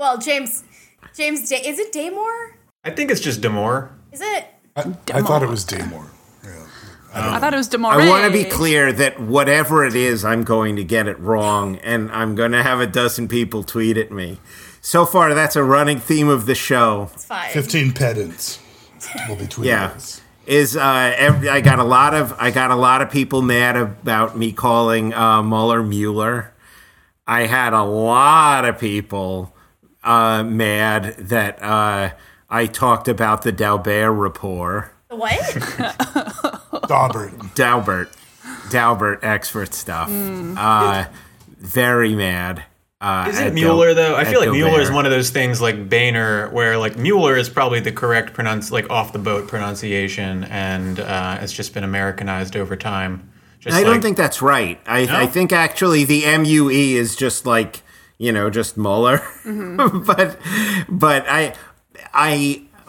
Well, James, is it Damore? I think it's just Damore. Is it? I thought it was Damore. Yeah. I thought it was Damore. I want to be clear that whatever it is, I'm going to get it wrong, and I'm going to have a dozen people tweet at me. So far, that's a running theme of the show. It's fine. 15 pedants will be tweeting us. Is I got a lot of people mad about me calling Mueller Mueller. I had a lot of people mad that I talked about the Daubert rapport. The what? Daubert expert stuff. Mm. Very mad. Is it Mueller though? I feel like Mueller is one of those things like Boehner, where like Mueller is probably the correct off the boat pronunciation, and it's just been Americanized over time. Just I don't think that's right. I think actually the MUE is just like just Mueller. Mm-hmm. but I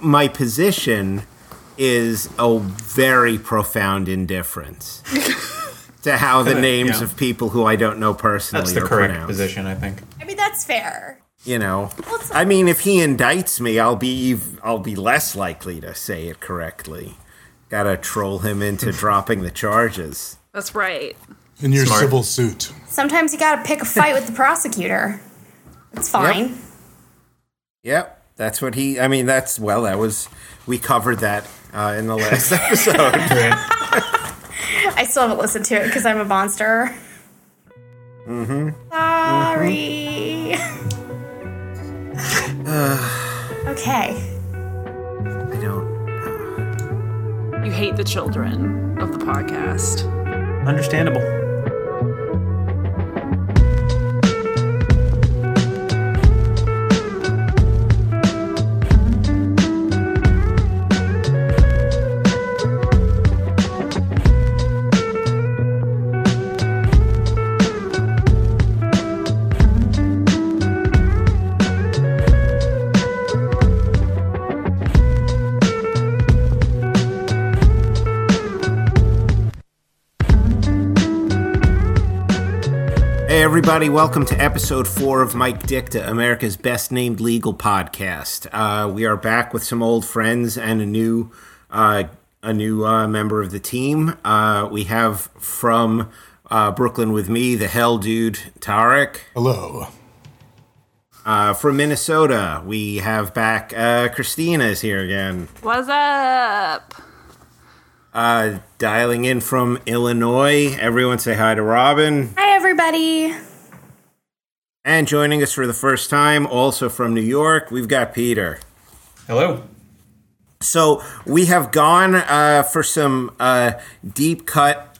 my position is a very profound indifference. To how the names of people who I don't know personally are pronounced. That's the correct position, I think. I mean, that's fair. I mean, if he indicts me, I'll be less likely to say it correctly. Got to troll him into dropping the charges. That's right. In your civil suit. Sometimes you got to pick a fight with the prosecutor. It's fine. Yep. That's what he. I mean, we covered that in the last episode. Right. I still haven't listened to it because I'm a monster. Mm-hmm. Sorry. Mm-hmm. Okay. I don't. You hate the children of the podcast. Understandable. Everybody, welcome to episode 4 of Mike Dicta, America's best named legal podcast. We are back with some old friends and a new member of the team. We have from Brooklyn with me, the hell dude, Tarek. Hello. From Minnesota, we have back Christina is here again. What's up? Dialing in from Illinois, everyone say hi to Robin. Hi, everybody. And joining us for the first time, also from New York, we've got Peter. Hello. So we have gone for some deep cut,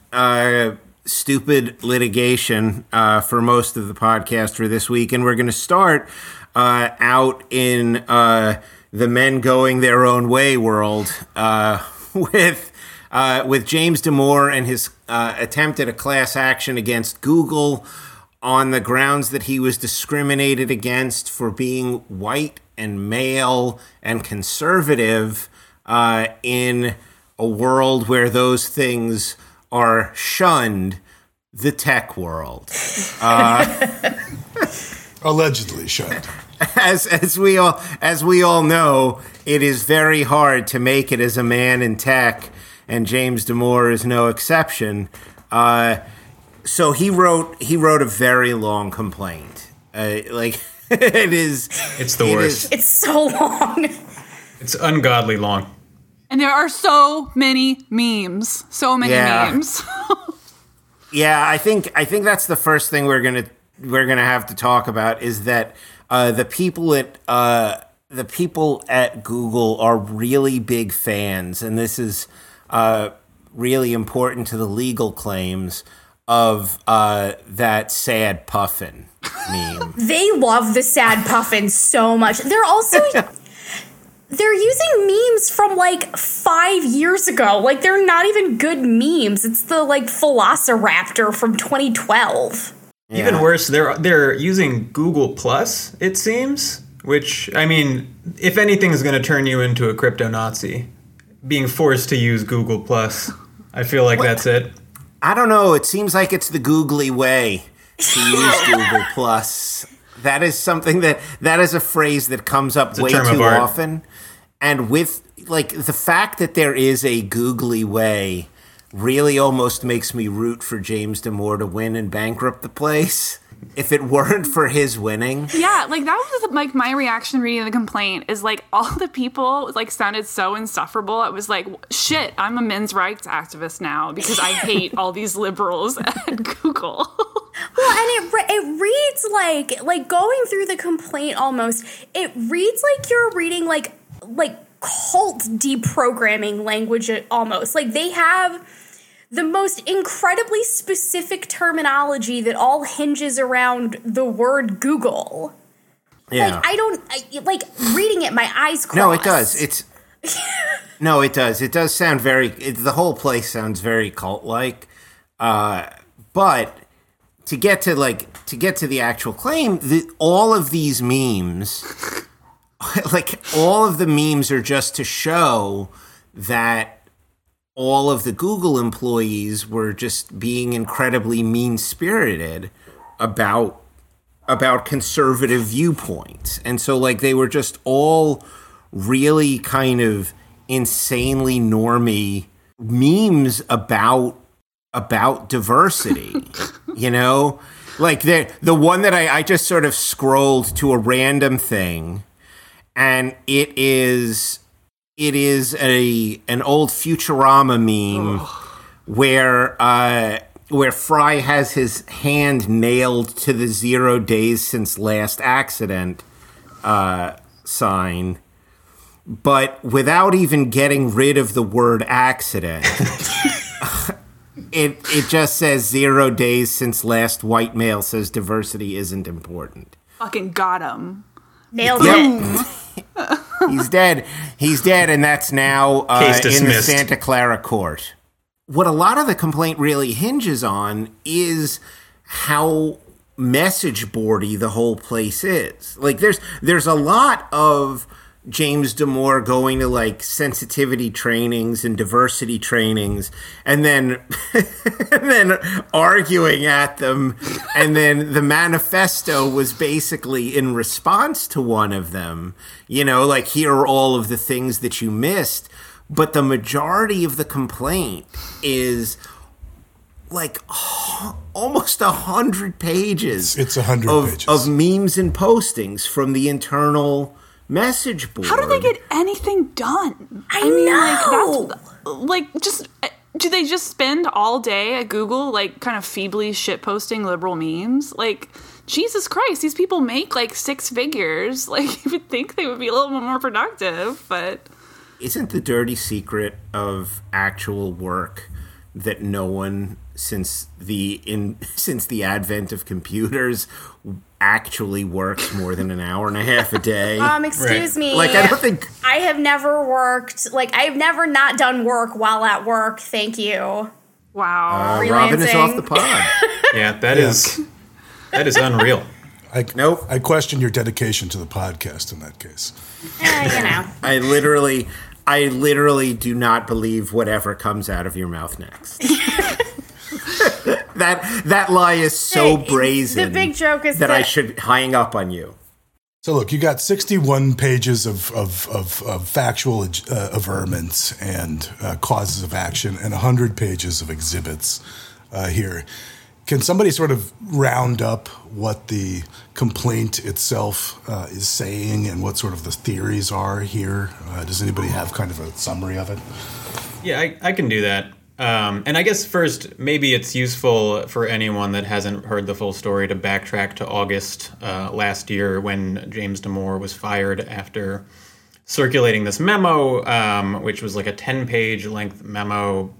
stupid litigation for most of the podcast for this week. And we're going to start out in the men going their own way world with James Damore and his attempt at a class action against Google on the grounds that he was discriminated against for being white and male and conservative in a world where those things are shunned, the tech world. Allegedly shunned. As we all know, it is very hard to make it as a man in tech, and James Damore is no exception. So he wrote a very long complaint. It is. It's the worst. It's so long. It's ungodly long. And there are so many memes. So many memes. Yeah, I think that's the first thing we're gonna have to talk about is that the people at Google are really big fans, and this is. Really important to the legal claims of that sad puffin meme. They love the sad puffin so much. They're also they're using memes from like 5 years ago. Like they're not even good memes. It's the like Philosoraptor from 2012. Yeah. Even worse, they're using Google Plus, it seems, which I mean, if anything is going to turn you into a crypto-Nazi. Being forced to use Google Plus. I feel like that's it. I don't know. It seems like it's the googly way to use Google Plus. That is something that is a phrase that comes up way too often. And with like the fact that there is a googly way really almost makes me root for James Damore to win and bankrupt the place. If it weren't for his winning. Yeah, like that was like my reaction reading the complaint is like all the people like sounded so insufferable. It was like, shit, I'm a men's rights activist now because I hate all these liberals at Google. Well, and it reads like going through the complaint almost, it reads like you're reading like cult deprogramming language almost. Like they have the most incredibly specific terminology that all hinges around the word Google. Yeah. Like, reading it, my eyes crossed. No, it does. No, it does. It does sound the whole place sounds very cult-like. But to get to the actual claim, all of these memes, like, all of the memes are just to show that all of the Google employees were just being incredibly mean-spirited about conservative viewpoints. And so, like, they were just all really kind of insanely normy memes about diversity, you know? Like, the one that I just sort of scrolled to a random thing, and it is an old Futurama meme where Fry has his hand nailed to the 0 days since last accident sign, but without even getting rid of the word accident, it just says 0 days since last white male says diversity isn't important. Fucking got him. Nailed him. Yep. He's dead, and that's now in the Santa Clara court. What a lot of the complaint really hinges on is how message boardy the whole place is. Like, there's a lot of James Damore going to, like, sensitivity trainings and diversity trainings, and then arguing at them, and then the manifesto was basically in response to one of them. You know, like, here are all of the things that you missed, but the majority of the complaint is, like, almost 100 pages. It's 100 pages of memes and postings from the internal message board. How do they get anything done? I know. Like, just do they just spend all day at Google, like, kind of feebly shit posting liberal memes? Like, Jesus Christ, these people make like six figures. Like, you would think they would be a little more productive, but isn't the dirty secret of actual work that no one since the advent of computers actually works more than an hour and a half a day? Excuse me. Like, I don't think I have never worked. Like, I've never not done work while at work. Thank you. Wow. Robin is off the pod. Yeah, that is unreal. I question your dedication to the podcast in that case. You know. I literally do not believe whatever comes out of your mouth next. That lie is so brazen. The big joke is that I should hang up on you. So look, you got 61 pages of factual averments and causes of action, and 100 pages of exhibits here. Can somebody sort of round up what the complaint itself is saying and what sort of the theories are here? Does anybody have kind of a summary of it? Yeah, I can do that. And I guess first, maybe it's useful for anyone that hasn't heard the full story to backtrack to August last year when James Damore was fired after circulating this memo, which was like a 10-page length memo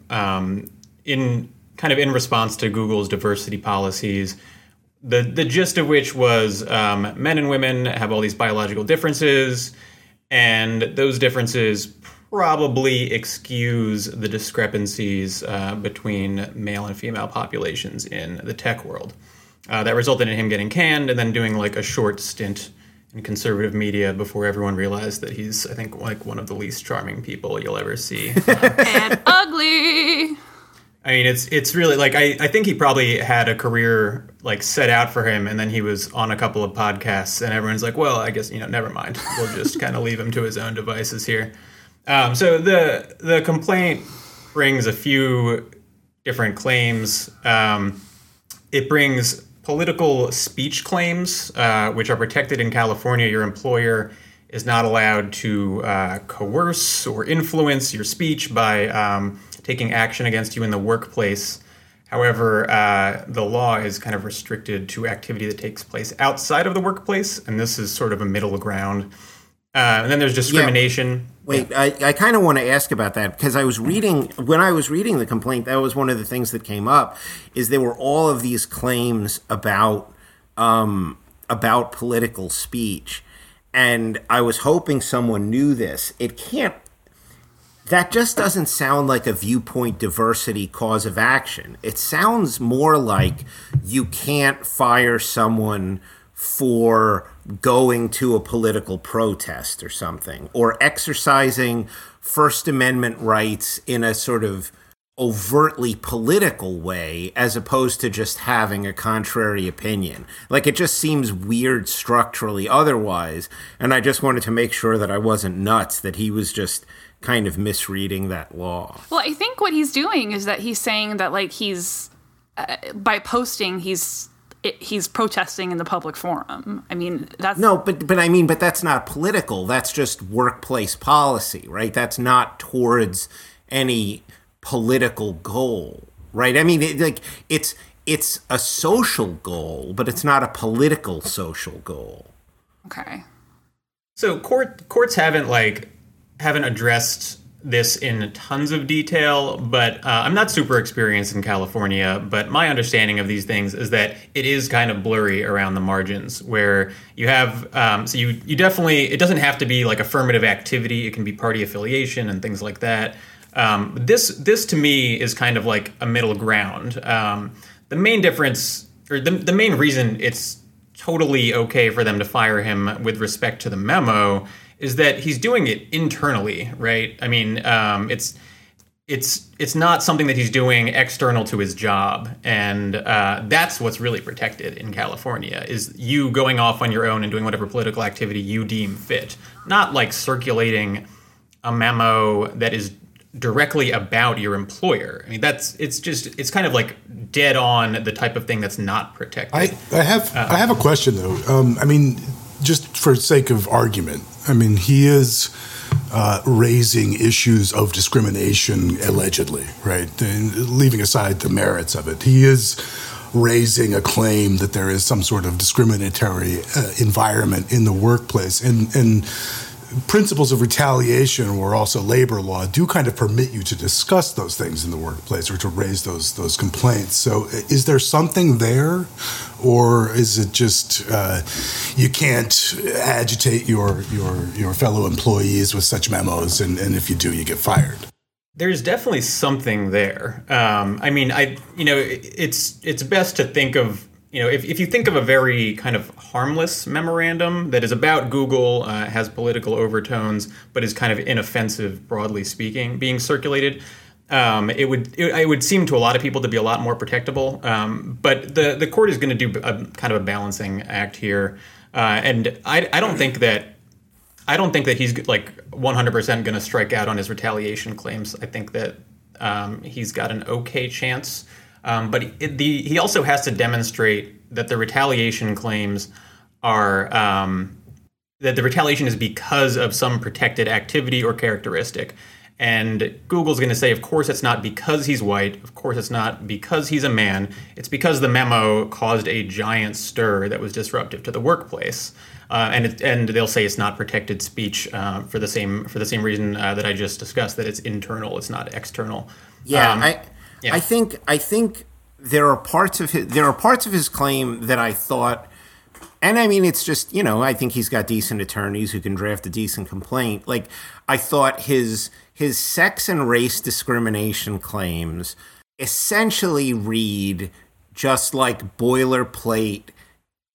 in response to Google's diversity policies, the gist of which was men and women have all these biological differences, and those differences probably excuse the discrepancies between male and female populations in the tech world. That resulted in him getting canned and then doing like a short stint in conservative media before everyone realized that he's, I think, like one of the least charming people you'll ever see. And ugly! I mean, it's really like I think he probably had a career like set out for him, and then he was on a couple of podcasts, and everyone's like, well, I guess, you know, never mind. We'll just kind of leave him to his own devices here. So the complaint brings a few different claims. It brings political speech claims, which are protected in California. Your employer is not allowed to coerce or influence your speech by taking action against you in the workplace. However, the law is kind of restricted to activity that takes place outside of the workplace, and this is sort of a middle ground. And then there's discrimination. Yeah. Wait, yeah. I kind of want to ask about that, because when I was reading the complaint, that was one of the things that came up, is there were all of these claims about political speech. And I was hoping someone knew this. It can't. That just doesn't sound like a viewpoint diversity cause of action. It sounds more like you can't fire someone for going to a political protest or something, or exercising First Amendment rights in a sort of overtly political way, as opposed to just having a contrary opinion. Like, it just seems weird structurally otherwise. And I just wanted to make sure that I wasn't nuts, that he was just kind of misreading that law. Well, I think what he's doing is that he's saying that, like, he's by posting, he's protesting in the public forum. I mean, that's... No, but that's not political. That's just workplace policy, right? That's not towards any political goal, right? I mean, it's a social goal, but it's not a political social goal. Okay. So courts haven't addressed this in tons of detail, but I'm not super experienced in California, but my understanding of these things is that it is kind of blurry around the margins, where you have, so you definitely, it doesn't have to be like affirmative activity, it can be party affiliation and things like that. This to me is kind of like a middle ground. The main difference, or the main reason it's totally okay for them to fire him with respect to the memo, is that he's doing it internally, right? I mean, it's not something that he's doing external to his job, and that's what's really protected in California, is you going off on your own and doing whatever political activity you deem fit, not like circulating a memo that is directly about your employer. I mean, it's kind of like dead on the type of thing that's not protected. I have a question though. I mean, just for sake of argument, I mean, he is raising issues of discrimination, allegedly, right? And leaving aside the merits of it, he is raising a claim that there is some sort of discriminatory environment in the workplace, and principles of retaliation, or also labor law, do kind of permit you to discuss those things in the workplace or to raise those complaints. So is there something there, or is it just you can't agitate your fellow employees with such memos, and if you do, you get fired? There's definitely something there. I mean, it's best to think of, you know, if you think of a very kind of harmless memorandum that is about Google, has political overtones, but is kind of inoffensive, broadly speaking, being circulated, it would seem to a lot of people to be a lot more protectable. But the court is going to do a kind of a balancing act here, and I don't think that he's like 100% going to strike out on his retaliation claims. I think that he's got an okay chance. But he also has to demonstrate that the retaliation claims are that the retaliation is because of some protected activity or characteristic. And Google's going to say, of course, it's not because he's white. Of course, it's not because he's a man. It's because the memo caused a giant stir that was disruptive to the workplace. And they'll say it's not protected speech for the same reason that I just discussed, that it's internal. It's not external. Yeah. Yeah. I think there are parts of his claim that I thought, and I mean, it's just, you know, I think he's got decent attorneys who can draft a decent complaint. Like, I thought his sex and race discrimination claims essentially read just like boilerplate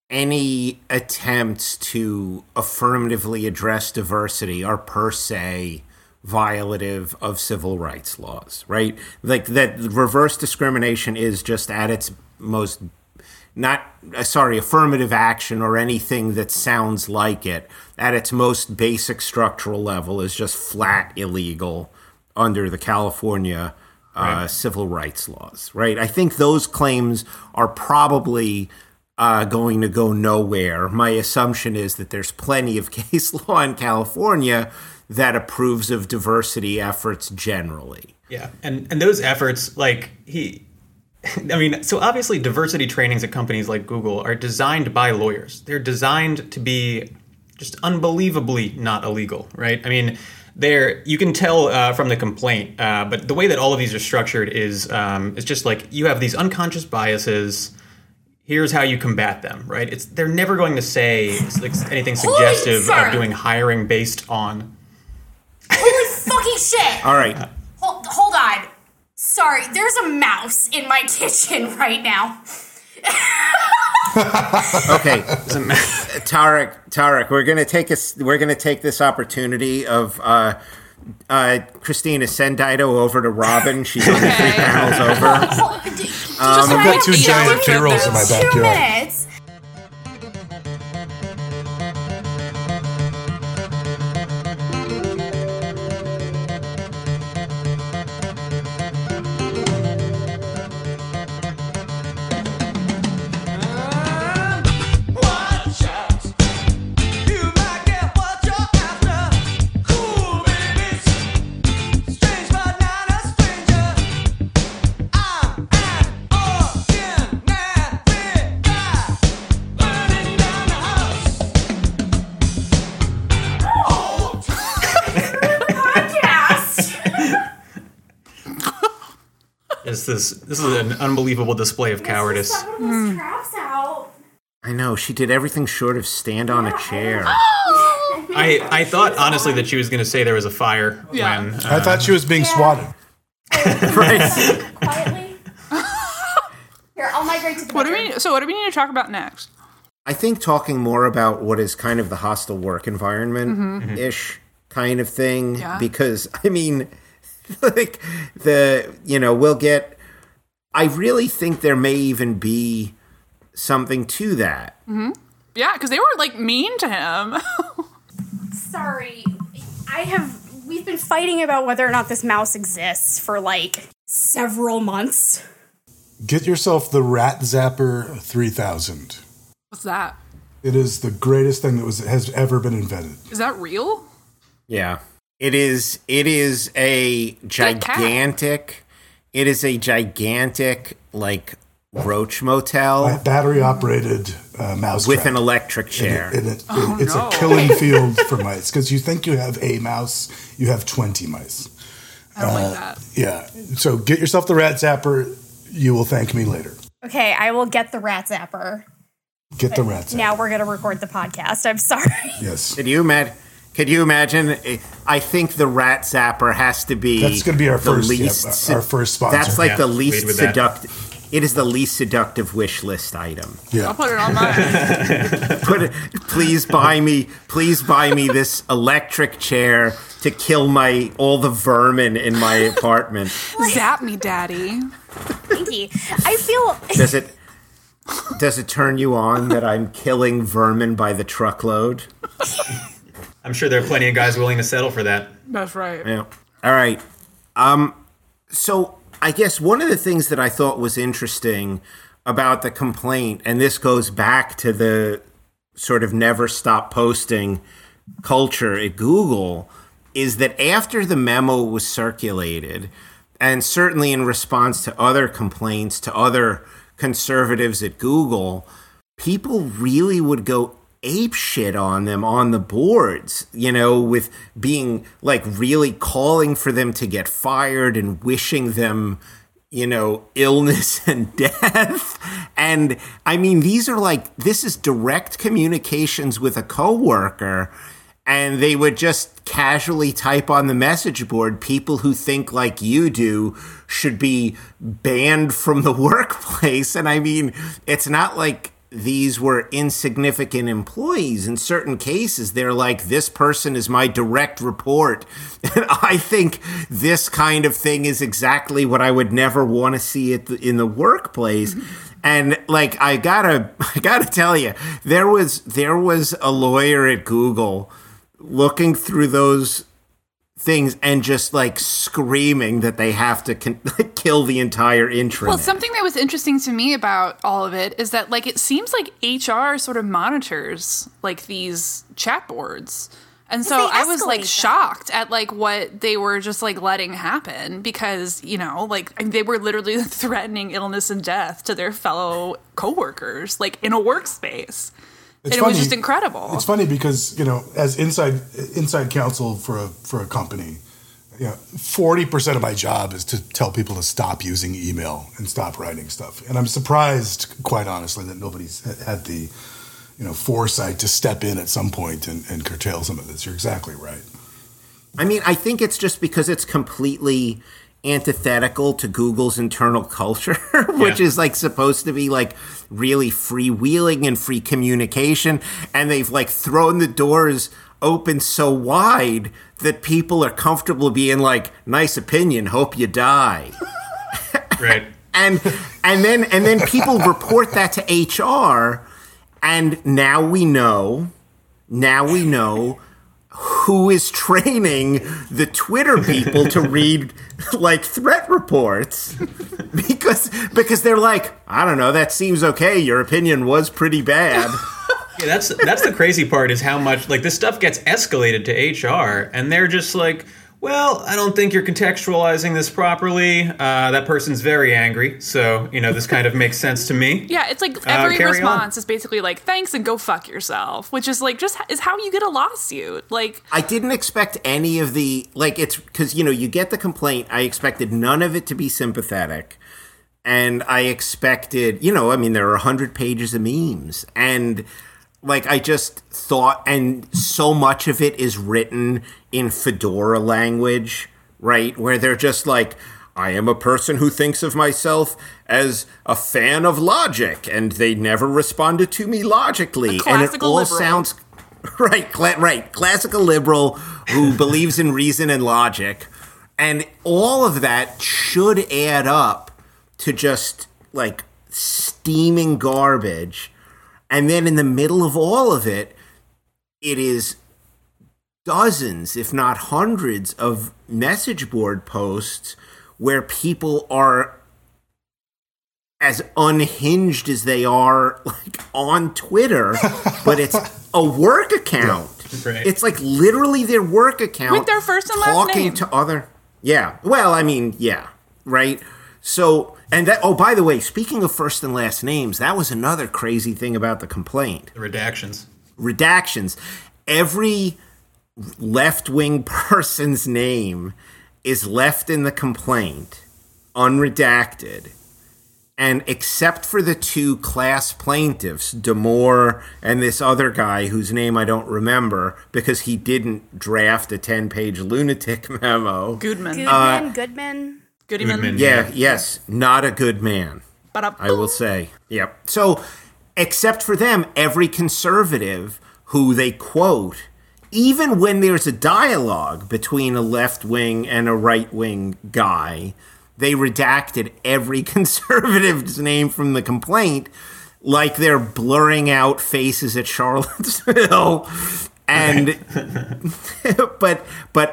any attempts to affirmatively address diversity are per se violative of civil rights laws, right? Like that reverse discrimination is just at its most affirmative action or anything that sounds like it at its most basic structural level is just flat illegal under the California civil rights laws, right? I think those claims are probably going to go nowhere. My assumption is that there's plenty of case law in California that approves of diversity efforts generally. Yeah, and those efforts, like so obviously diversity trainings at companies like Google are designed by lawyers. They're designed to be just unbelievably not illegal, right? I mean, you can tell from the complaint, but the way that all of these are structured is just like you have these unconscious biases. Here's how you combat them, right? They're never going to say anything suggestive of doing hiring based on. Holy fucking shit! All right. Hold on. Sorry, there's a mouse in my kitchen right now. Okay, Tarek, we're gonna take this opportunity of Christina, send Dido over to Robin. She's on 3 panels over. I've got 2 giant ferals in my backyard. This is an unbelievable display of cowardice. I know, she did everything short of stand on a chair. I thought honestly that she was going to say there was a fire. Yeah. When I thought she was being swatted. Quietly. Here, I'll migrate to the what do we need to talk about next? I think talking more about what is kind of the hostile work environment ish kind of thing, because I mean, like we'll get. I really think there may even be something to that. Mm-hmm. Yeah, because they were mean to him. Sorry, we've been fighting about whether or not this mouse exists for several months. Get yourself the Rat Zapper 3000. What's that? It is the greatest thing that has ever been invented. Is that real? Yeah, it is. It is a gigantic. It is a gigantic, roach motel. Battery-operated mouse with trap. An electric chair. It's a killing field for mice, because you think you have a mouse, you have 20 mice. I don't like that. Yeah. So get yourself the Rat Zapper. You will thank me later. Okay, I will get the Rat Zapper. Get the Rat Zapper. Now we're going to record the podcast. I'm sorry. Yes. Could you imagine? I think the Rat Zapper has to be. That's going to be our first sponsor. That's the least seductive. It is the least seductive wish list item. Yeah. I'll put it on mine. Please buy me this electric chair to kill all the vermin in my apartment. Zap me, Daddy. Thank you. I feel. Does it turn you on that I'm killing vermin by the truckload? I'm sure there are plenty of guys willing to settle for that. That's right. Yeah. All right. So I guess one of the things that I thought was interesting about the complaint, and this goes back to the sort of never stop posting culture at Google, is that after the memo was circulated, and certainly in response to other complaints, to other conservatives at Google, people really would go ape shit on them on the boards, with being really calling for them to get fired and wishing them, illness and death. And I mean, these are this is direct communications with a coworker, and they would just casually type on the message board, people who think like you do should be banned from the workplace. And I mean, it's not like these were insignificant employees. In certain cases, they're like, this person is my direct report. And I think this kind of thing is exactly what I would never want to see in the workplace. Mm-hmm. And like, I gotta tell you, there was a lawyer at Google looking through those things and just like screaming that they have to kill the entire intranet. Well, something that was interesting to me about all of it is that like it seems like HR sort of monitors like these chat boards, and so I was like shocked at like what they were just like letting happen, because you know like they were literally threatening illness and death to their fellow coworkers like in a workspace. It's funny. It was just incredible. It's funny because, you know, as inside counsel for a company, you know, 40% of my job is to tell people to stop using email and stop writing stuff. And I'm surprised, quite honestly, that nobody's had the, you know, foresight to step in at some point and curtail some of this. You're exactly right. I mean, I think it's just because it's completely antithetical to Google's internal culture, which is like supposed to be like really freewheeling and free communication. And they've like thrown the doors open so wide that people are comfortable being like, nice opinion, hope you die. Right. and then people report that to HR. And now we know who is training the Twitter people to read like threat reports, because they're like, I don't know, that seems okay. Your opinion was pretty bad. Yeah, that's the crazy part is how much like this stuff gets escalated to HR, and they're just like, well, I don't think you're contextualizing this properly. That person's very angry, so you know this kind of makes sense to me. Yeah, it's like every response is basically like "thanks" and "go fuck yourself," which is like just is how you get a lawsuit. Like I didn't expect any of the like it's because you know you get the complaint. I expected none of it to be sympathetic, and I expected you know I mean there are 100 pages of memes, and like I just thought, and so much of it is written in fedora language, right? Where they're just like, I am a person who thinks of myself as a fan of logic, and they never responded to me logically. And it all sounds right, right. Classical liberal who believes in reason and logic. And all of that should add up to just like steaming garbage. And then in the middle of all of it, it is dozens, if not hundreds, of message board posts where people are as unhinged as they are like on Twitter, but it's a work account. Right. It's like literally their work account. With their first and last name. Talking to other... Yeah. Well, I mean, yeah. Right? So... And that, oh, by the way, speaking of first and last names, that was another crazy thing about the complaint. The redactions. Redactions. Every left-wing person's name is left in the complaint, unredacted. And except for the two class plaintiffs, Damore and this other guy whose name I don't remember because he didn't draft a 10-page lunatic memo. Goodman. Yeah, yes. Not a good man, I will say. Yep. So, except for them, every conservative who they quote, even when there's a dialogue between a left-wing and a right-wing guy, they redacted every conservative's name from the complaint, like they're blurring out faces at Charlottesville. And but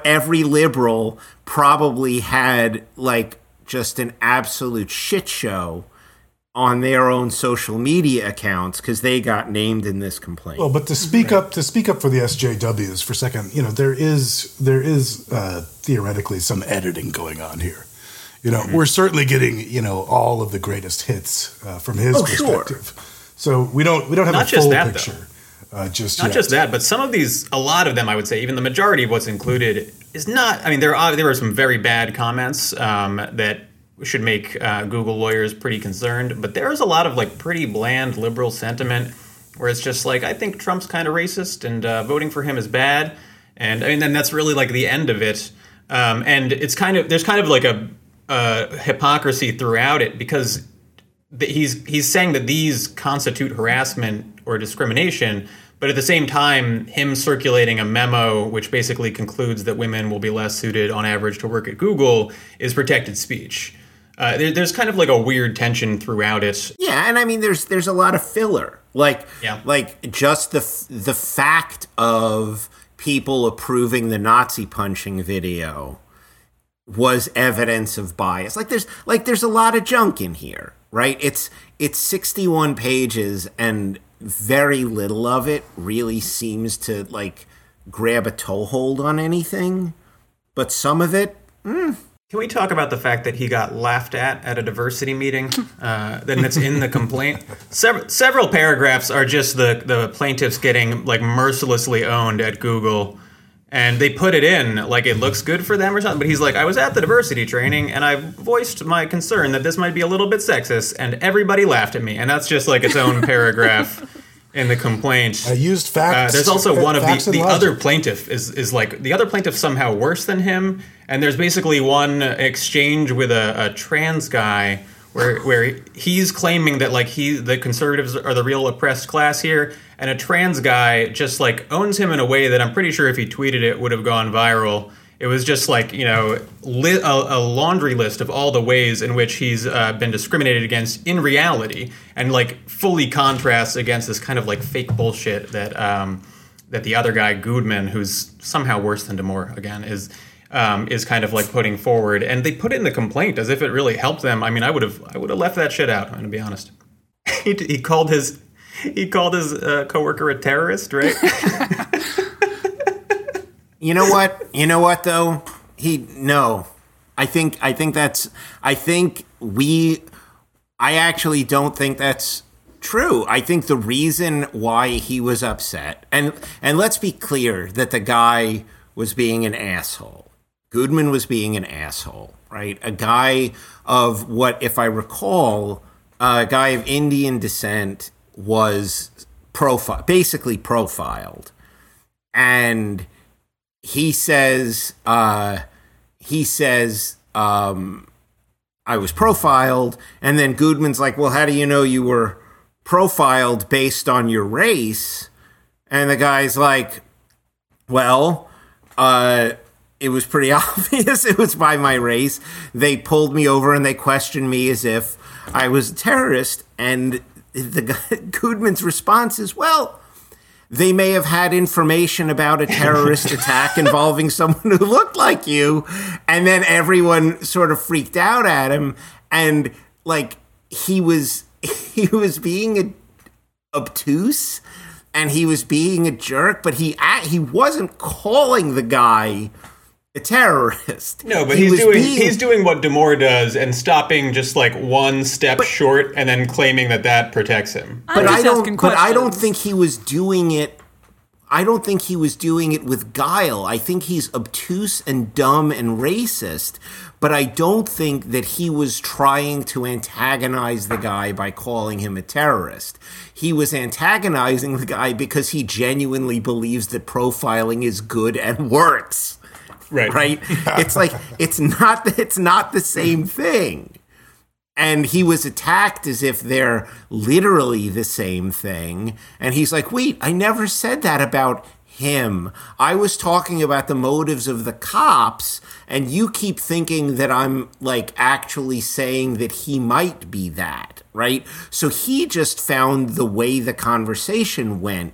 every liberal probably had like just an absolute shit show on their own social media accounts because they got named in this complaint. Well, but to speak up for the SJWs for a second, you know, there is theoretically some editing going on here. You know, we're certainly getting you know all of the greatest hits from his perspective. Sure. So we don't have a full picture. Though. But some of these, a lot of them, I would say, even the majority of what's included is not. I mean, there are some very bad comments that should make Google lawyers pretty concerned. But there is a lot of like pretty bland liberal sentiment where it's just like, I think Trump's kind of racist and voting for him is bad. And I mean, then that's really like the end of it. And it's kind of there's kind of like a hypocrisy throughout it because he's saying that these constitute harassment or discrimination, but at the same time, him circulating a memo which basically concludes that women will be less suited on average to work at Google is protected speech. There's kind of like a weird tension throughout it. Yeah, and I mean, there's a lot of filler, like just the fact of people approving the Nazi punching video was evidence of bias. There's a lot of junk in here, right? It's 61 pages, and very little of it really seems to grab a toehold on anything, but some of it. Can we talk about the fact that he got laughed at a diversity meeting? Then that's in the complaint. Several paragraphs are just the plaintiffs getting mercilessly owned at Google, and they put it in it looks good for them or something. But he's like, I was at the diversity training and I voiced my concern that this might be a little bit sexist, and everybody laughed at me. And that's just its own paragraph. In the complaint, I used facts. There's also one of the other plaintiff is the other plaintiff somehow worse than him. And there's basically one exchange with a trans guy where he's claiming that the conservatives are the real oppressed class here, and a trans guy just owns him in a way that I'm pretty sure if he tweeted it would have gone viral. It was just a laundry list of all the ways in which he's been discriminated against in reality, and fully contrasts against this kind of fake bullshit that that the other guy Goodman, who's somehow worse than Damore again, is kind of putting forward. And they put in the complaint as if it really helped them. I mean, I would have left that shit out. I'm gonna be honest. He called his coworker a terrorist, right? You know what? Though I actually don't think that's true. I think the reason why he was upset, and let's be clear that the guy was being an asshole. Goodman was being an asshole, right? A guy of what, if I recall, a guy of Indian descent was basically profiled, and. He says, I was profiled. And then Goodman's like, well, how do you know you were profiled based on your race? And the guy's like, well, it was pretty obvious. It was by my race. They pulled me over and they questioned me as if I was a terrorist. And Goodman's response is, well, they may have had information about a terrorist attack involving someone who looked like you. And then everyone sort of freaked out at him. And he was being obtuse and he was being a jerk, but he wasn't calling the guy a terrorist. No, but he's doing what Damore does and stopping just one step short, and then claiming that protects him. I don't think he was doing it. I don't think he was doing it with guile. I think he's obtuse and dumb and racist. But I don't think that he was trying to antagonize the guy by calling him a terrorist. He was antagonizing the guy because he genuinely believes that profiling is good and works. Right. It's not the same thing. And he was attacked as if they're literally the same thing. And he's like, wait, I never said that about him. I was talking about the motives of the cops. And you keep thinking that I'm actually saying that he might be that. Right. So he just found the way the conversation went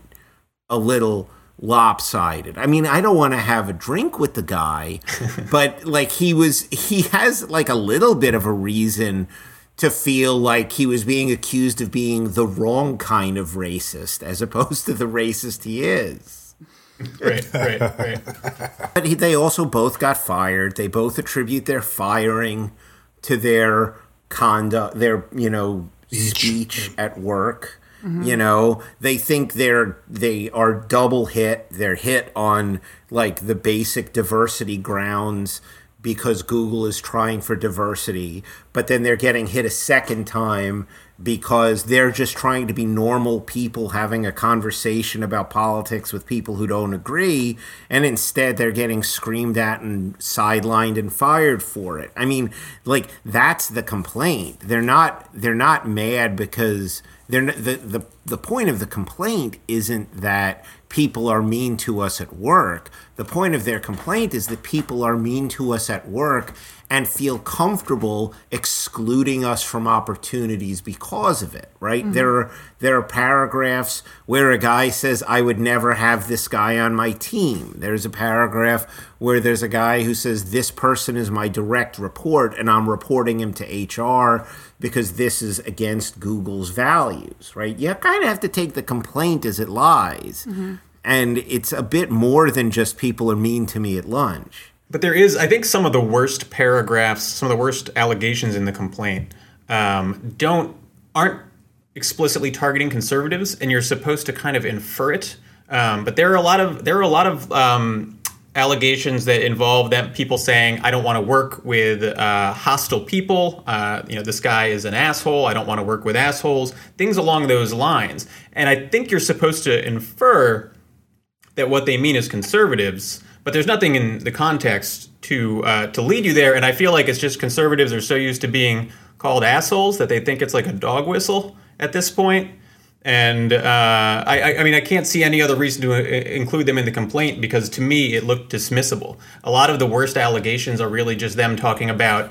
a little lopsided. I mean, I don't want to have a drink with the guy, but he has a little bit of a reason to feel like he was being accused of being the wrong kind of racist as opposed to the racist he is. Right. But they also both got fired. They both attribute their firing to their conduct, their, speech at work. Mm-hmm. They think they are double hit. They're hit on the basic diversity grounds because Google is trying for diversity, but then they're getting hit a second time because they're just trying to be normal people having a conversation about politics with people who don't agree, and instead they're getting screamed at and sidelined and fired for it. I mean, like, that's the complaint. They're not mad because the point of the complaint isn't that people are mean to us at work. The point of their complaint is that people are mean to us at work and feel comfortable excluding us from opportunities because of it, right? Mm-hmm. There are paragraphs where a guy says, I would never have this guy on my team. There's a paragraph where there's a guy who says, this person is my direct report and I'm reporting him to HR because this is against Google's values, right? You kind of have to take the complaint as it lies. Mm-hmm. And it's a bit more than just people are mean to me at lunch. But there is, I think, some of the worst paragraphs, some of the worst allegations in the complaint aren't explicitly targeting conservatives, and you're supposed to kind of infer it. But there are a lot of allegations that involve them people saying, I don't want to work with hostile people. This guy is an asshole. I don't want to work with assholes. Things along those lines. And I think you're supposed to infer that what they mean is conservatives. But there's nothing in the context to lead you there. And I feel like it's just conservatives are so used to being called assholes that they think it's like a dog whistle at this point. And I mean, I can't see any other reason to include them in the complaint because to me it looked dismissible. A lot of the worst allegations are really just them talking about,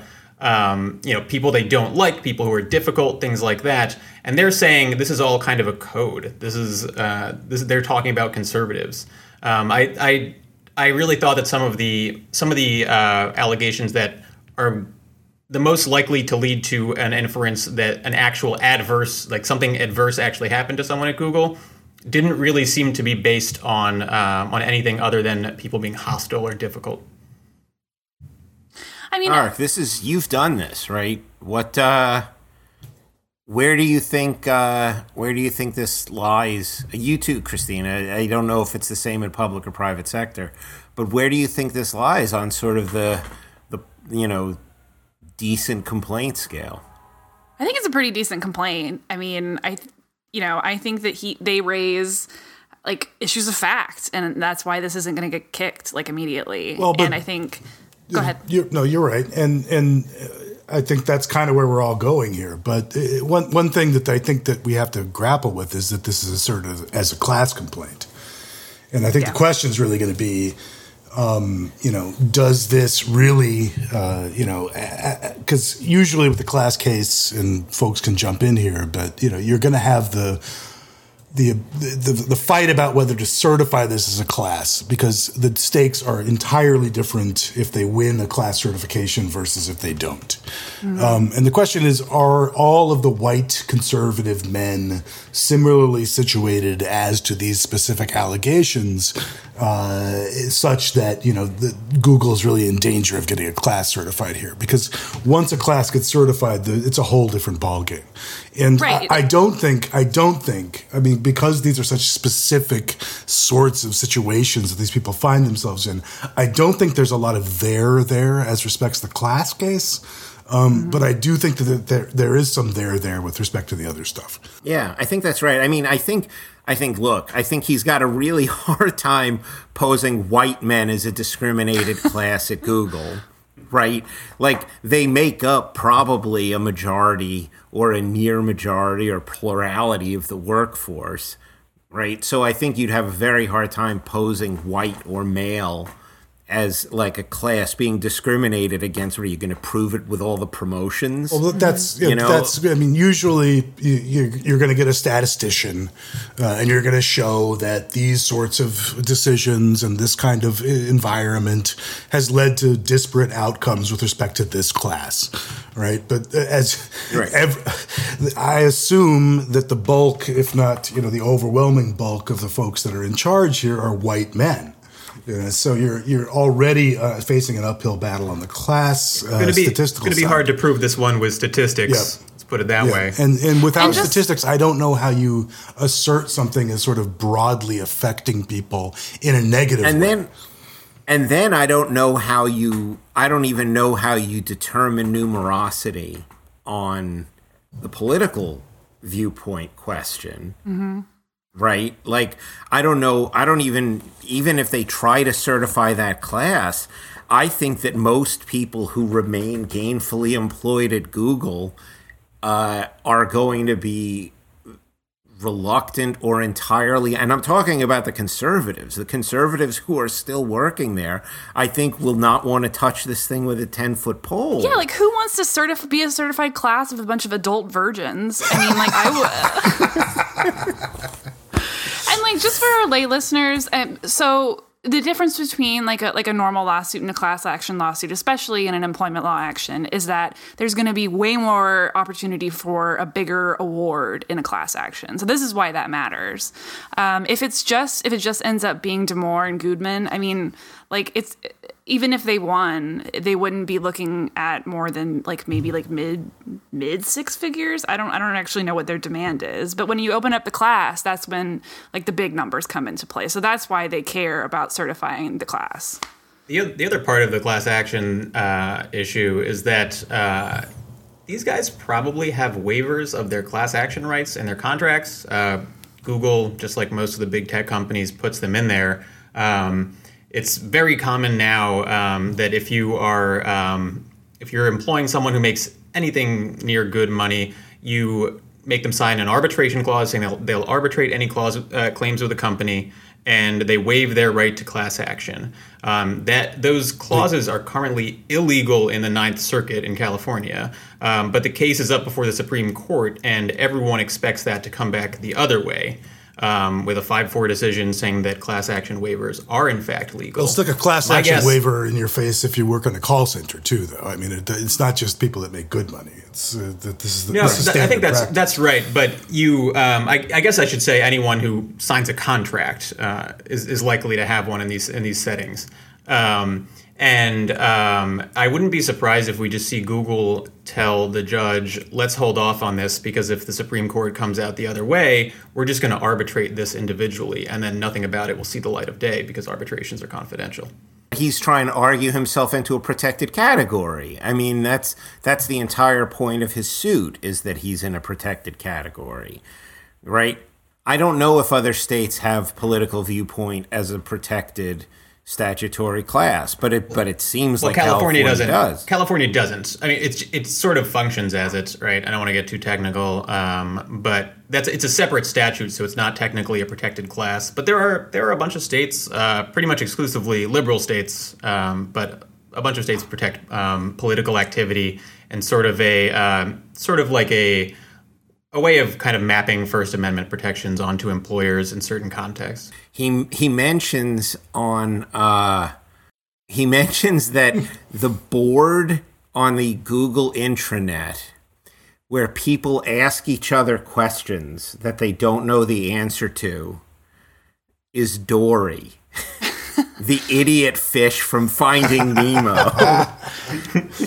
people they don't like, people who are difficult, things like that. And they're saying this is all kind of a code. This is they're talking about conservatives. I really thought that some of the allegations that are the most likely to lead to an inference that an actual adverse, like something adverse actually happened to someone at Google, didn't really seem to be based on anything other than people being hostile or difficult. I mean, Tarek, you've done this, right? What, where do you think this lies? You too, Christina. I don't know if it's the same in public or private sector, but where do you think this lies on sort of the decent complaint scale? I think it's a pretty decent complaint. I mean, I think that they raise like issues of fact, and that's why this isn't going to get kicked like immediately. Well, but and I think go ahead. You're right, and. I think that's kind of where we're all going here. But one thing that I think that we have to grapple with is that this is asserted as a class complaint. And I think the question is really going to be, does this really, because usually with the class case, and folks can jump in here, but, you're going to have the fight about whether to certify this as a class, because the stakes are entirely different if they win a class certification versus if they don't. Mm-hmm. And the question is, are all of the white conservative men similarly situated as to these specific allegations, such that, Google is really in danger of getting a class certified here? Because once a class gets certified, it's a whole different ballgame. And right. I mean, because these are such specific sorts of situations that these people find themselves in, I don't think there's a lot of there as respects the class case. Mm-hmm. But I do think that there is some there with respect to the other stuff. Yeah, I think that's right. I mean, I think he's got a really hard time posing white men as a discriminated class at Google, right? Like, they make up probably a majority or a near majority or plurality of the workforce, right? So I think you'd have a very hard time posing white or male as like a class being discriminated against. Are you going to prove it with all the promotions? Well, usually you're going to get a statistician and you're going to show that these sorts of decisions and this kind of environment has led to disparate outcomes with respect to this class, right? But I assume that the bulk, if not, the overwhelming bulk of the folks that are in charge here are white men. Yeah, so you're already facing an uphill battle on the class statistical side. It's going to be hard to prove this one with statistics. Yep. Let's put it that way. And without statistics, I don't know how you assert something as sort of broadly affecting people in a negative way. And then I don't even know how you determine numerosity on the political viewpoint question. Mm-hmm. Right? Like, I don't know. I don't even if they try to certify that class, I think that most people who remain gainfully employed at Google are going to be reluctant or entirely, and I'm talking about the conservatives who are still working there, I think will not want to touch this thing with a 10-foot pole. Yeah, like who wants to be a certified class of a bunch of adult virgins? I mean, like I would. And like just for our lay listeners, so the difference between like a normal lawsuit and a class action lawsuit, especially in an employment law action, is that there's going to be way more opportunity for a bigger award in a class action. So this is why that matters. If it just ends up being Damore and Goodman, I mean, like it's even if they won, they wouldn't be looking at more than like maybe like mid six figures. I don't actually know what their demand is, but when you open up the class, that's when like the big numbers come into play. So that's why they care about certifying the class. The other part of the class action issue is that these guys probably have waivers of their class action rights and their contracts. Google, just like most of the big tech companies, puts them in there. It's very common now that if you are if you're employing someone who makes anything near good money, you make them sign an arbitration clause saying they'll arbitrate any claims with the company, and they waive their right to class action. That those clauses are currently illegal in the Ninth Circuit in California, but the case is up before the Supreme Court, and everyone expects that to come back the other way. With a 5-4 decision saying that class action waivers are in fact legal. They'll stick a class action waiver in your face if you work in a call center too, though. I mean, it's not just people that make good money. It's this is standard I think that's right. But you, I guess I should say, anyone who signs a contract is likely to have one in these settings. I wouldn't be surprised if we just see Google tell the judge, let's hold off on this because if the Supreme Court comes out the other way, we're just going to arbitrate this individually and then nothing about it will see the light of day because arbitrations are confidential. He's trying to argue himself into a protected category. I mean, that's the entire point of his suit is that he's in a protected category, right? I don't know if other states have political viewpoint as a protected statutory class, but it seems like California does. California doesn't. I mean, it sort of functions as it, right? I don't want to get too technical, but it's a separate statute, so it's not technically a protected class. But there are a bunch of states, pretty much exclusively liberal states, but a bunch of states protect political activity and sort of like a way of kind of mapping First Amendment protections onto employers in certain contexts. He mentions that the board on the Google intranet where people ask each other questions that they don't know the answer to is Dory, the idiot fish from Finding Nemo.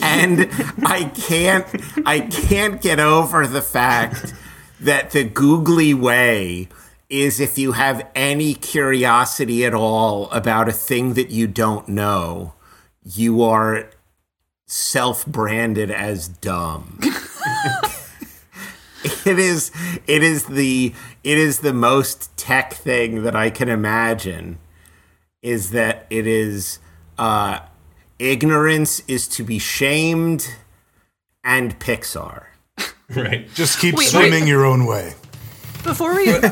And I can't get over the fact that the googly way is if you have any curiosity at all about a thing that you don't know, you are self-branded as dumb. It is the most tech thing that I can imagine. Is that it is ignorance is to be shamed and Pixar. Right. Just keep swimming your own way. Before we move on,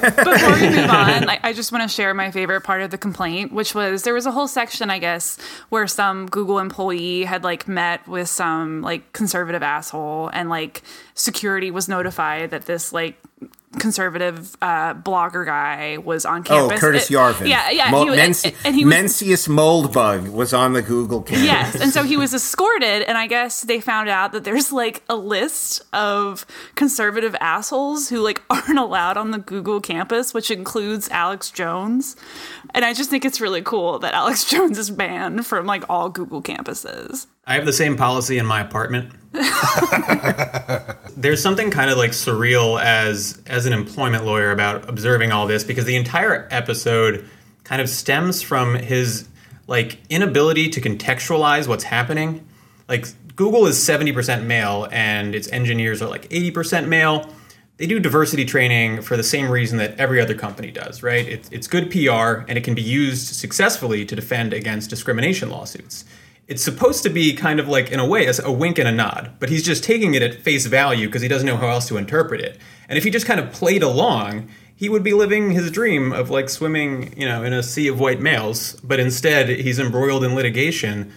I just want to share my favorite part of the complaint, which was there was a whole section, I guess, where some Google employee had like met with some like conservative asshole and like security was notified that this like conservative blogger guy was on campus. Oh, Curtis Yarvin. Yeah. Mencius Moldbug was on the Google campus. Yes, and so he was escorted, and I guess they found out that there's like a list of conservative assholes who like aren't allowed on the Google campus, which includes Alex Jones. And I just think it's really cool that Alex Jones is banned from like all Google campuses. I have the same policy in my apartment. There's something kind of like surreal as an employment lawyer about observing all this because the entire episode kind of stems from his like inability to contextualize what's happening. Like Google is 70% male and its engineers are like 80% male. They do diversity training for the same reason that every other company does, right? It's good PR, and it can be used successfully to defend against discrimination lawsuits. It's supposed to be kind of like, in a way, a wink and a nod, but he's just taking it at face value because he doesn't know how else to interpret it. And if he just kind of played along, he would be living his dream of like swimming, you know, in a sea of white males. But instead, he's embroiled in litigation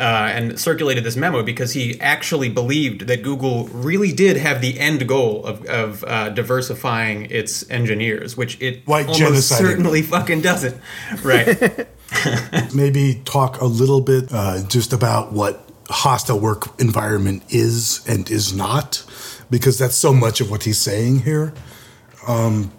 and circulated this memo because he actually believed that Google really did have the end goal of diversifying its engineers, which it white almost certainly fucking doesn't. Right. Maybe talk a little bit just about what hostile work environment is and is not, because that's so much of what he's saying here.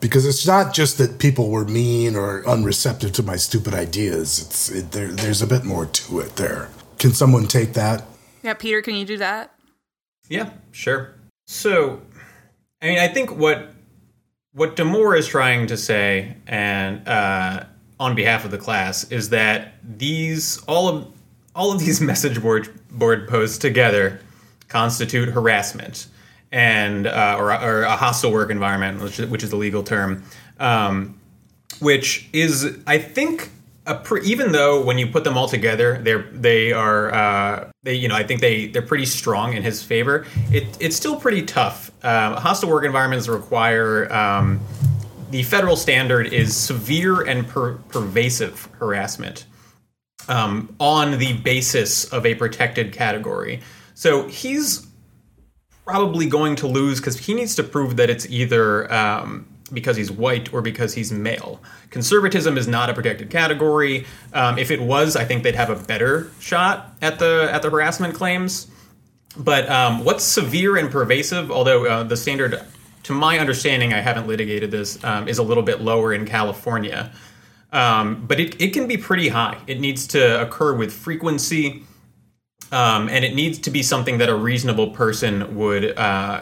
Because it's not just that people were mean or unreceptive to my stupid ideas. There's a bit more to it there. Can someone take that? Yeah, Peter, can you do that? Yeah, sure. So, I mean, I think what Damore is trying to say, and on behalf of the class, is that these all of these message board posts together constitute harassment and or a hostile work environment, which is the legal term, which is, I think. Even though when you put them all together, they're pretty strong in his favor. It's still pretty tough. Hostile work environments require the federal standard is severe and pervasive harassment on the basis of a protected category. So he's probably going to lose because he needs to prove that it's either. Because he's white or because he's male. Conservatism is not a protected category. If it was, I think they'd have a better shot at the harassment claims. But what's severe and pervasive, although the standard, to my understanding, I haven't litigated this, is a little bit lower in California. But it can be pretty high. It needs to occur with frequency, and it needs to be something that a reasonable person would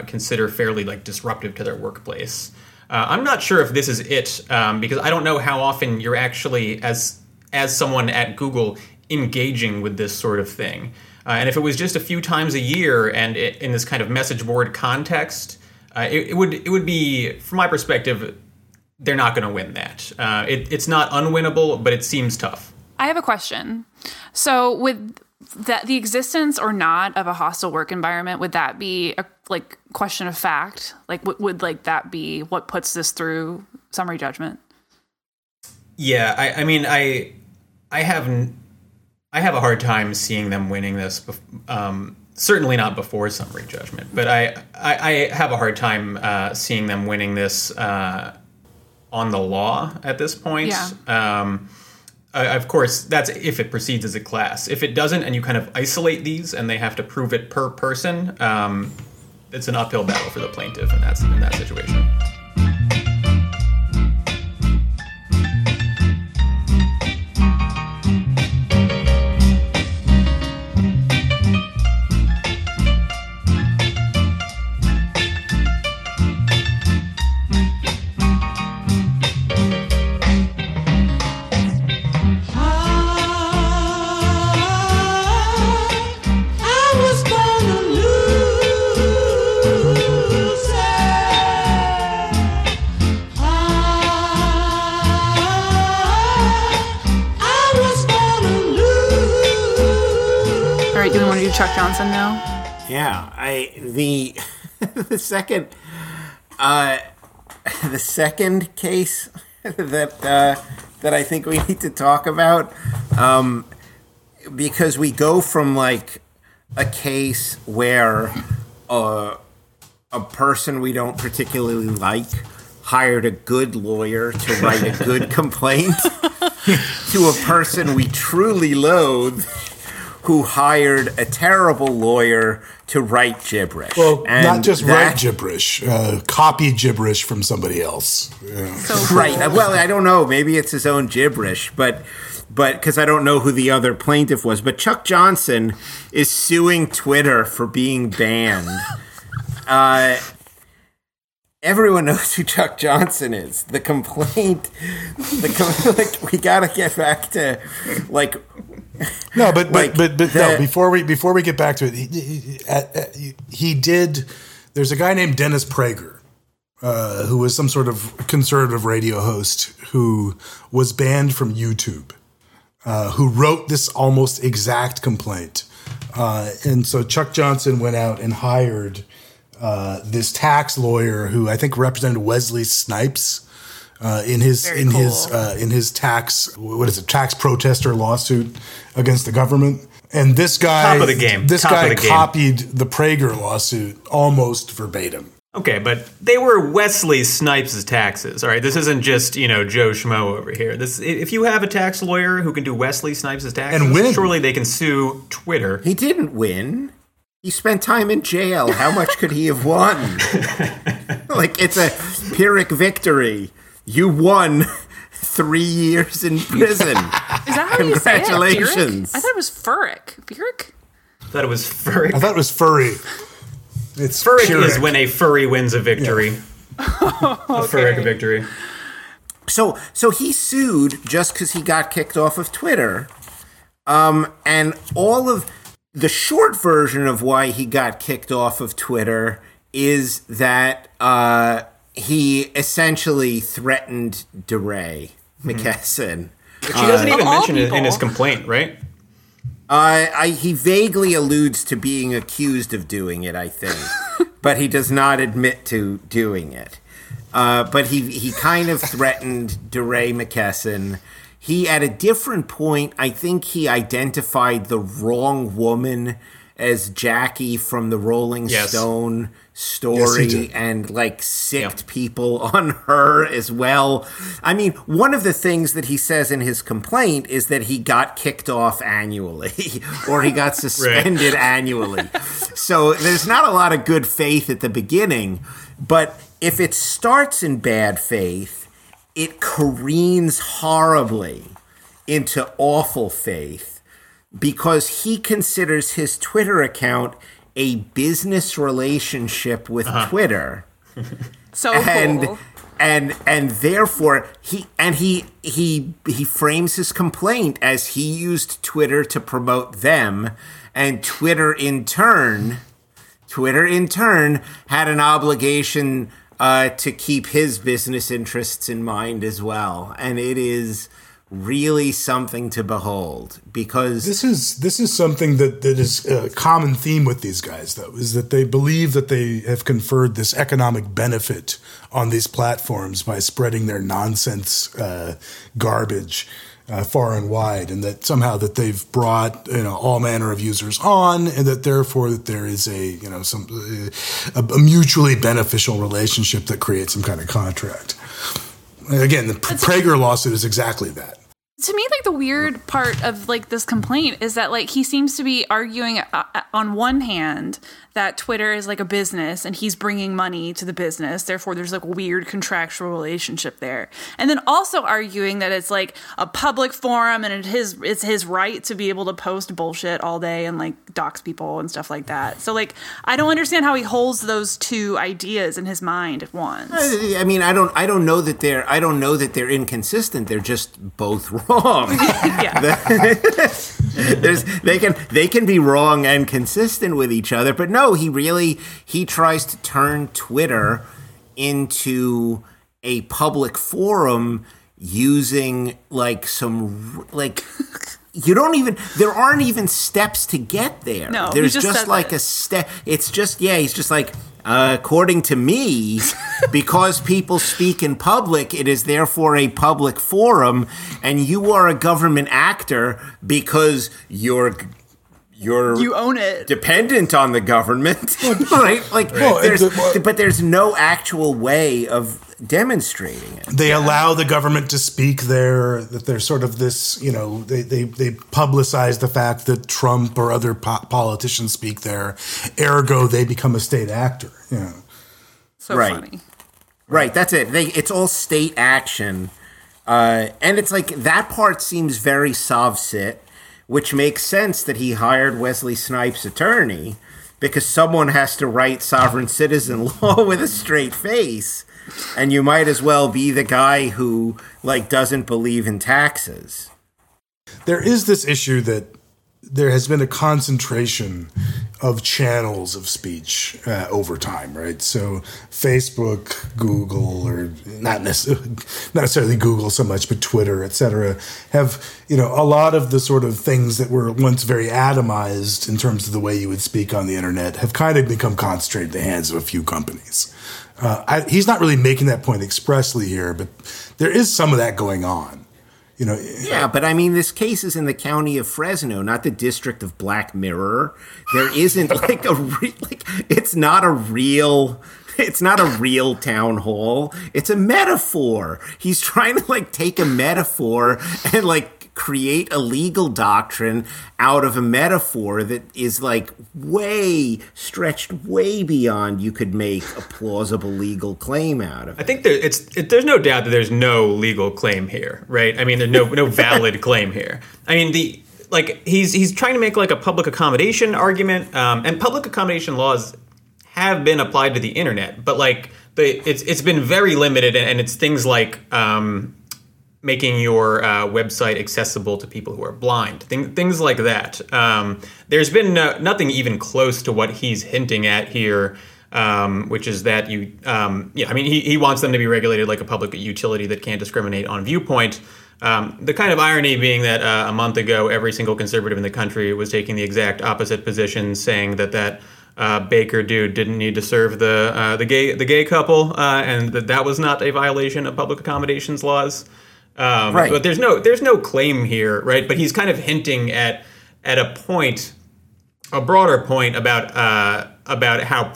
consider fairly like disruptive to their workplace. I'm not sure if this is it, because I don't know how often you're actually, as someone at Google, engaging with this sort of thing. And if it was just a few times a year and in this kind of message board context, it would be, from my perspective, they're not going to win that. It's not unwinnable, but it seems tough. I have a question. So with that, the existence or not of a hostile work environment, would that be a like question of fact? Like would like that be what puts this through summary judgment? Yeah, I mean I have a hard time seeing them winning this. Certainly not before summary judgment, but I have a hard time seeing them winning this on the law at this point. Yeah. Of course, that's if it proceeds as a class. If it doesn't, and you kind of isolate these, and they have to prove it per person, it's an uphill battle for the plaintiff in that situation. Now? Yeah, the second case that I think we need to talk about, because we go from like a case where a person we don't particularly like hired a good lawyer to write a good complaint to a person we truly loathe who hired a terrible lawyer to write gibberish. Well, and not just write gibberish, copy gibberish from somebody else. Yeah. So right. Well, I don't know. Maybe it's his own gibberish, but because I don't know who the other plaintiff was. But Chuck Johnson is suing Twitter for being banned. Everyone knows who Chuck Johnson is. The complaint, like, we got to get back to, like... No, but before we get back to it, he did. There's a guy named Dennis Prager who was some sort of conservative radio host who was banned from YouTube, who wrote this almost exact complaint. And so Chuck Johnson went out and hired this tax lawyer who I think represented Wesley Snipes in his tax tax protester lawsuit against the government. And this guy, copied the Prager lawsuit almost verbatim. Okay, but they were Wesley Snipes' taxes, all right? This isn't just, Joe Schmo over here. This, if you have a tax lawyer who can do Wesley Snipes' taxes, and win. Surely they can sue Twitter. He didn't win. He spent time in jail. How much could he have won? It's a Pyrrhic victory. You won 3 years in prison. Is that how you say it? Congratulations. I thought it was Furric. Furric? I thought it was Furric. I thought it was furry. It's Furric Pyrrhic. Is when a furry wins a victory. Yeah. A Furric victory. So he sued just because he got kicked off of Twitter. And all of the short version of why he got kicked off of Twitter is that he essentially threatened DeRay McKesson. Which he doesn't even mention in his complaint, right? He vaguely alludes to being accused of doing it, I think, but he does not admit to doing it. But he kind of threatened DeRay McKesson. He, at a different point, I think he identified the wrong woman as Jackie from the Rolling Stone story and sicked people on her as well. I mean, one of the things that he says in his complaint is that he got kicked off annually or he got suspended annually. So there's not a lot of good faith at the beginning, but if it starts in bad faith, it careens horribly into awful faith. Because he considers his Twitter account a business relationship with Twitter. Cool. And therefore he frames his complaint as he used Twitter to promote them, and Twitter in turn had an obligation to keep his business interests in mind as well. And it is really something to behold, because this is something that is a common theme with these guys, though, is that they believe that they have conferred this economic benefit on these platforms by spreading their nonsense garbage far and wide, and that somehow that they've brought all manner of users on, and that therefore that there is a mutually beneficial relationship that creates some kind of contract. Again, the Prager lawsuit is exactly that. To me, the weird part of this complaint is that he seems to be arguing on one hand that Twitter is a business and he's bringing money to the business. Therefore, there's a weird contractual relationship there. And then also arguing that it's a public forum and it's his right to be able to post bullshit all day and dox people and stuff like that. So I don't understand how he holds those two ideas in his mind at once. I mean, I don't know that they're inconsistent. They're just both wrong. They can be wrong and consistent with each other, but no, he tries to turn Twitter into a public forum using there aren't even steps to get there. No, there's just a step. It's just he's just according to me, because people speak in public, it is therefore a public forum, and you are a government actor because you own it, dependent on the government, right? But there's no actual way of demonstrating it. They allow the government to speak there. That there's sort of this, they publicize the fact that Trump or other politicians speak there. Ergo, they become a state actor. Yeah, so funny. Right, that's it. It's all state action, and it's that part seems very sovcit, which makes sense that he hired Wesley Snipes' attorney because someone has to write sovereign citizen law with a straight face. And you might as well be the guy who, doesn't believe in taxes. There is this issue that there has been a concentration of channels of speech over time, right? So Facebook, Google, or not necessarily Google so much, but Twitter, et cetera, have, you know, a lot of the sort of things that were once very atomized in terms of the way you would speak on the internet have kind of become concentrated in the hands of a few companies. He's not really making that point expressly here, but there is some of that going on. You know, yeah, but I mean, this case is in the county of Fresno, not the district of Black Mirror. There isn't like it's not a real town hall. It's a metaphor. He's trying to like take a metaphor and like create a legal doctrine out of a metaphor that is like way stretched way beyond you could make a plausible legal claim out of. I think there's no doubt that there's no legal claim here, right? I mean, there's no valid claim here. I mean, he's trying to make like a public accommodation argument, and public accommodation laws have been applied to the internet, but like it's been very limited, and it's things like making your website accessible to people who are blind, things like that. There's been nothing even close to what he's hinting at here, which is that he wants them to be regulated like a public utility that can't discriminate on viewpoint. The kind of irony being that a month ago, every single conservative in the country was taking the exact opposite position, saying that Baker dude didn't need to serve the gay couple, and that was not a violation of public accommodations laws. Right. But there's no claim here, right? But he's kind of hinting at a broader point about how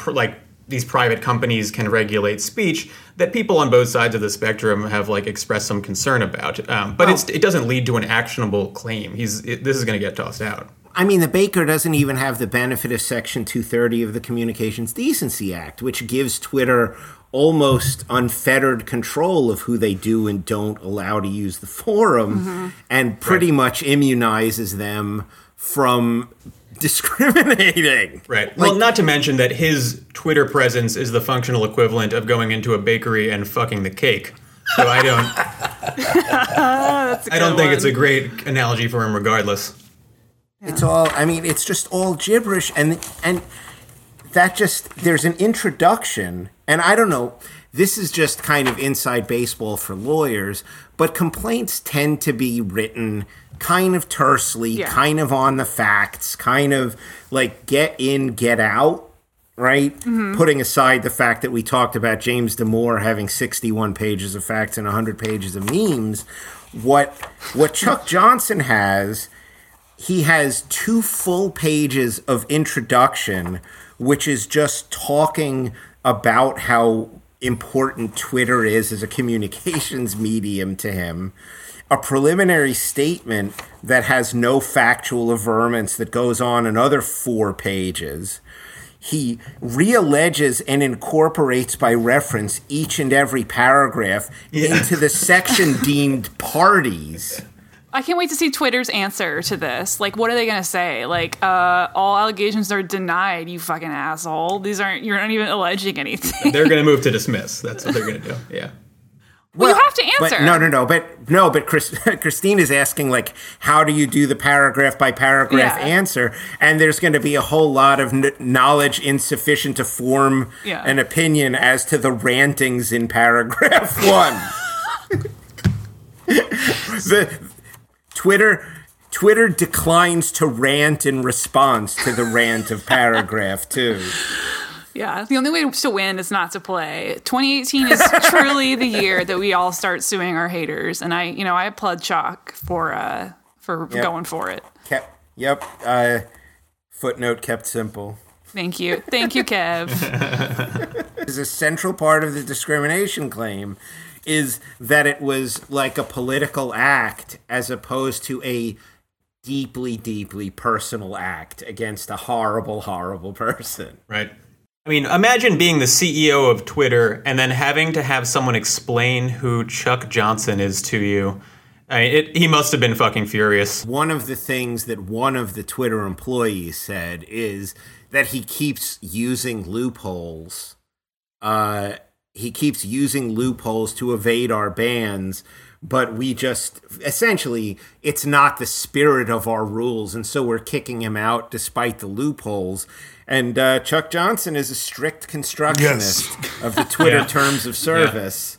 these private companies can regulate speech that people on both sides of the spectrum have like expressed some concern about. It doesn't lead to an actionable claim. This is going to get tossed out. I mean, the Baker doesn't even have the benefit of Section 230 of the Communications Decency Act, which gives Twitter almost unfettered control of who they do and don't allow to use the forum, mm-hmm. and pretty much immunizes them from discriminating. Right. Well, not to mention that his Twitter presence is the functional equivalent of going into a bakery and fucking the cake. So I don't think it's a great analogy for him regardless. Yeah. It's just all gibberish. And that there's an introduction. And I don't know, this is just kind of inside baseball for lawyers, but complaints tend to be written kind of tersely, kind of on the facts, kind of like get in, get out, right? Mm-hmm. Putting aside the fact that we talked about James Damore having 61 pages of facts and 100 pages of memes, what Chuck Johnson has, he has 2 full pages of introduction, which is just talking about how important Twitter is as a communications medium to him, a preliminary statement that has no factual averments that goes on another 4 pages. He realleges and incorporates by reference each and every paragraph into the section deemed parties. I can't wait to see Twitter's answer to this. Like, what are they going to say? Like, all allegations are denied, you fucking asshole. You're not even alleging anything. They're going to move to dismiss. That's what they're going to do. Yeah. Well, you have to answer. But no, but Christine is asking, like, how do you do the paragraph by paragraph answer? And there's going to be a whole lot of knowledge insufficient to form an opinion as to the rantings in paragraph 1. Twitter declines to rant in response to the rant of paragraph 2. Yeah, the only way to win is not to play. 2018 is truly the year that we all start suing our haters, and I applaud Chuck for going for it. Footnote kept simple. Thank you, Kev. Is a central part of the discrimination claim is that it was like a political act as opposed to a deeply, deeply personal act against a horrible, horrible person. Right. I mean, imagine being the CEO of Twitter and then having to have someone explain who Chuck Johnson is to you. I mean, he must have been fucking furious. One of the things that one of the Twitter employees said is that he keeps using loopholes to evade our bans, but we just, essentially, it's not the spirit of our rules, and so we're kicking him out despite the loopholes. And Chuck Johnson is a strict constructionist of the Twitter terms of service. Yeah.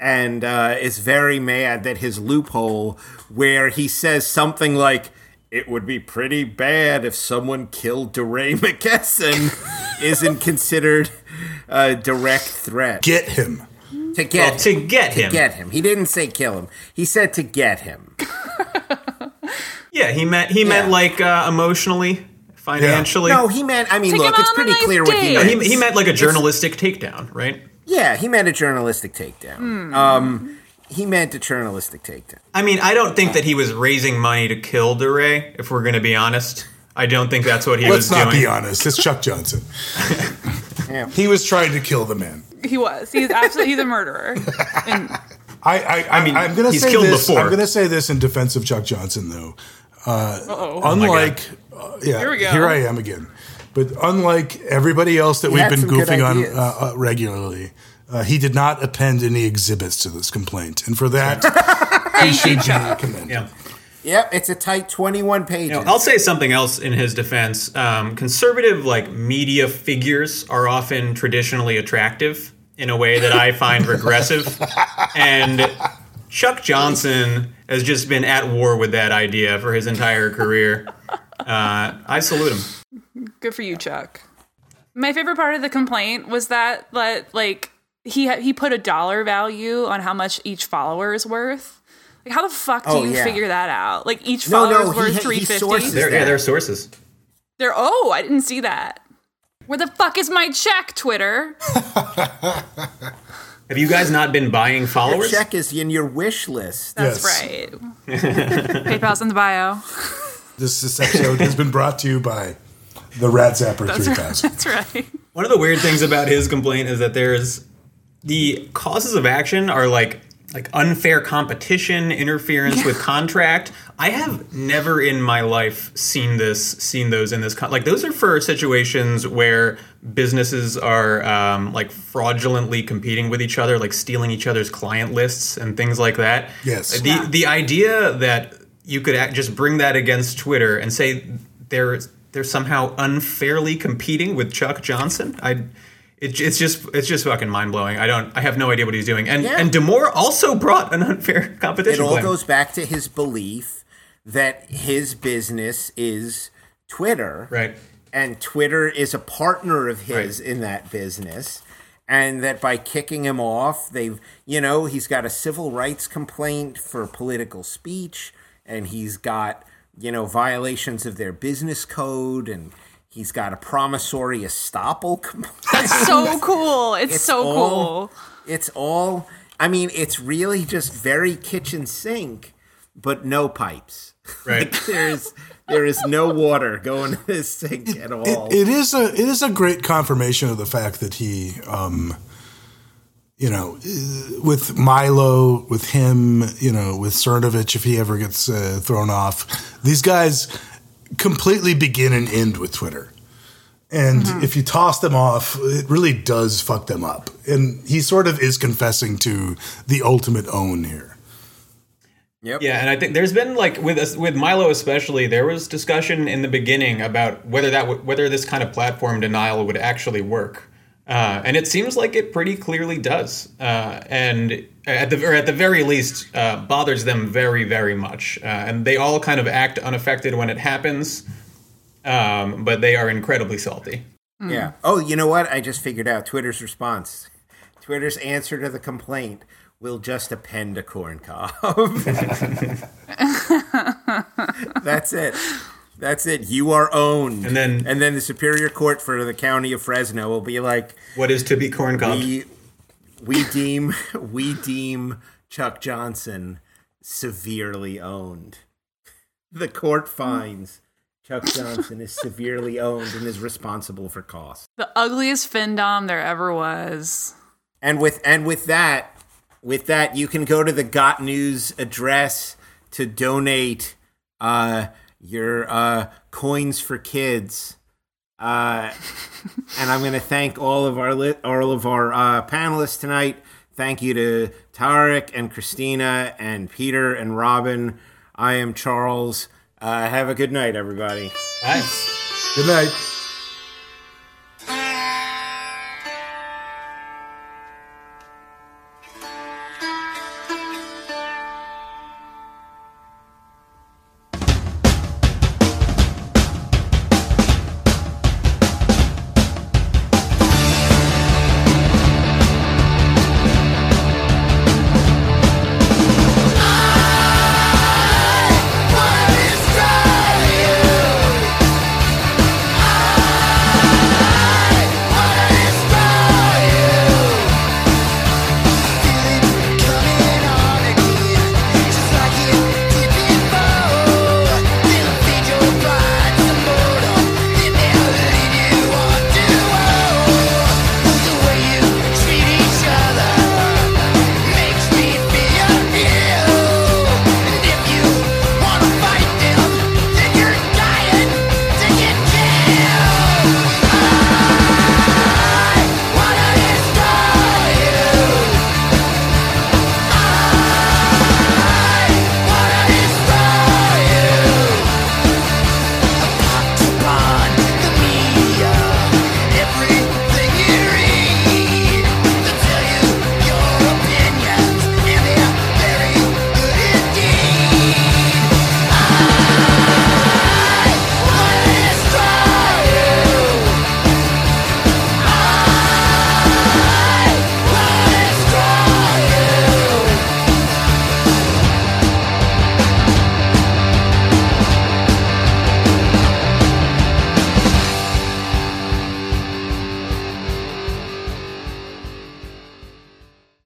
And is very mad that his loophole, where he says something like, "It would be pretty bad if someone killed DeRay McKesson," isn't considered a direct threat. Get him. To get him. He didn't say kill him. He said to get him. Yeah, he meant like emotionally, financially. No, he meant, I mean, look, it's pretty clear what he meant. He meant like a journalistic takedown, right? Yeah, he meant a journalistic takedown. He meant a journalistic takedown. I mean, I don't think that he was raising money to kill DeRay, if we're going to be honest. I don't think that's what he was doing. Let's not be honest. It's Chuck Johnson. Yeah. He was trying to kill the man. He was. He's absolutely the murderer. And I'm going to say this. Before. I'm going to say this in defense of Chuck Johnson, though. Here I am again. But unlike everybody else that we've been goofing on regularly, he did not append any exhibits to this complaint, and for that, he should be commended. Yeah. Yep, it's a tight 21 pages. You know, I'll say something else in his defense. Conservative, media figures are often traditionally attractive in a way that I find regressive, and Chuck Johnson has just been at war with that idea for his entire career. I salute him. Good for you, Chuck. My favorite part of the complaint was that he put a dollar value on how much each follower is worth. Like, how the fuck do you figure that out? Like, each follower is worth $350. They're sources. They're I didn't see that. Where the fuck is my check, Twitter? Have you guys not been buying followers? Your check is in your wish list. That's right. PayPal's in the bio. This episode has been brought to you by the Rat Zapper 3000. That's right. One of the weird things about his complaint is that there's the causes of action are like unfair competition, interference with contract. I have never in my life seen those in this. Those are for situations where businesses are fraudulently competing with each other, like stealing each other's client lists and things like that. Yes. The idea that you could just bring that against Twitter and say they're somehow unfairly competing with Chuck Johnson. It's just fucking mind blowing. I have no idea what he's doing. And Damore also brought an unfair competition. It all goes back to his belief that his business is Twitter, right? And Twitter is a partner of his in that business, and that by kicking him off, he's got a civil rights complaint for political speech, and he's got violations of their business code and. He's got a promissory estoppel complaint. That's so cool. It's so cool. It's all, it's really just very kitchen sink, but no pipes. Right. There is no water going to this sink at all. It is a great confirmation of the fact that he, with Milo, with him, with Cernovich, if he ever gets thrown off, these guys completely begin and end with Twitter. And if you toss them off, it really does fuck them up. And he sort of is confessing to the ultimate own here. Yep. Yeah, and I think there's been with Milo especially, there was discussion in the beginning about whether this kind of platform denial would actually work. And it seems like it pretty clearly does. And at the very least, bothers them very, very much. And they all kind of act unaffected when it happens. But they are incredibly salty. Mm. Yeah. Oh, you know what? I just figured out Twitter's response. Twitter's answer to the complaint. We'll just append a corn cob. That's it. That's it. You are owned. And then the Superior Court for the County of Fresno will be like, what is to be corn cob? We deem Chuck Johnson severely owned. The court finds Chuck Johnson is severely owned and is responsible for costs. The ugliest findom there ever was. And with that you can go to the Got News address to donate your coins for kids, and I'm going to thank all of our panelists tonight. Thank you to Tarek and Christina and Peter and Robin. I am Charles. Have a good night, everybody. Nice. Good night.